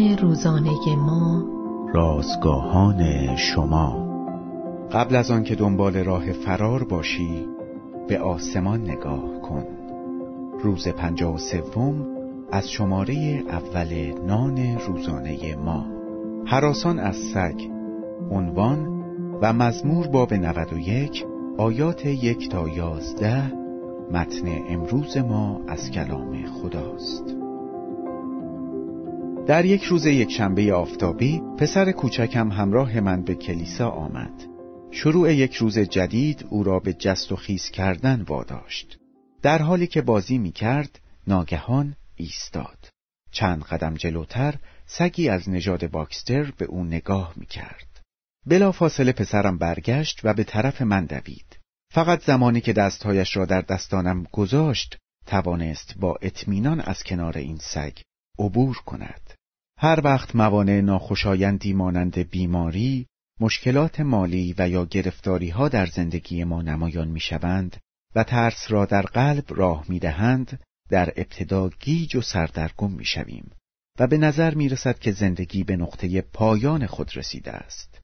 رازگاهان روزانه ما، رازگاهان شما. قبل از آن که دنبال راه فرار باشی، به آسمان نگاه کن. روز 53 از شماره اول نان روزانه ما. هراسان از سگ. عنوان و مزمور باب 91 آیات 1 تا 11. متن امروز ما از کلام خداست. در یک روز یکشنبه آفتابی، پسر کوچکم همراه من به کلیسا آمد. شروع یک روز جدید او را به جست و خیز کردن واداشت. در حالی که بازی می کرد، ناگهان ایستاد. چند قدم جلوتر، سگی از نژاد باکستر به او نگاه می کرد. بلافاصله پسرم برگشت و به طرف من دوید. فقط زمانی که دستهایش را در دستانم گذاشت، توانست با اطمینان از کنار این سگ عبور کند. هر وقت موانع ناخوشایندی مانند بیماری، مشکلات مالی و یا گرفتاری‌ها در زندگی ما نمایان می‌شوند و ترس را در قلب راه می‌دهند، در ابتدا گیج و سردرگم می‌شویم و به نظر می‌رسد که زندگی به نقطه پایان خود رسیده است.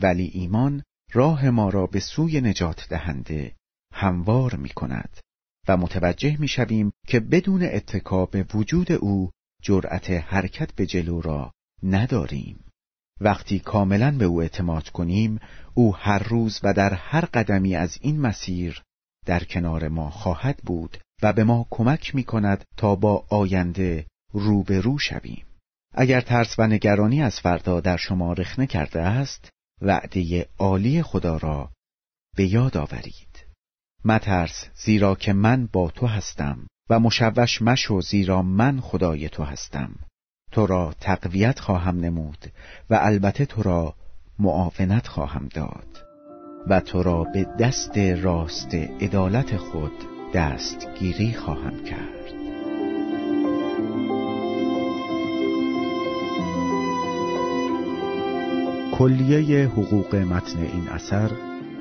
ولی ایمان راه ما را به سوی نجات دهنده هموار می‌کند و متوجه می‌شویم که بدون اتکا به وجود او جرأت حرکت به جلو را نداریم. وقتی کاملا به او اعتماد کنیم، او هر روز و در هر قدمی از این مسیر در کنار ما خواهد بود و به ما کمک می کند تا با آینده روبرو شویم. اگر ترس و نگرانی از فردا در شما رخنه کرده است، وعده عالی خدا را به یاد آورید. مترس زیرا که من با تو هستم و مشوش مشو زیرا من خدای تو هستم. تو را تقویت خواهم نمود و البته تو را معاونت خواهم داد و تو را به دست راست عدالت خود دستگیری خواهم کرد. کلیه حقوق متن این اثر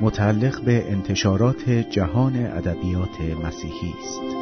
متعلق به انتشارات جهان ادبیات مسیحی است.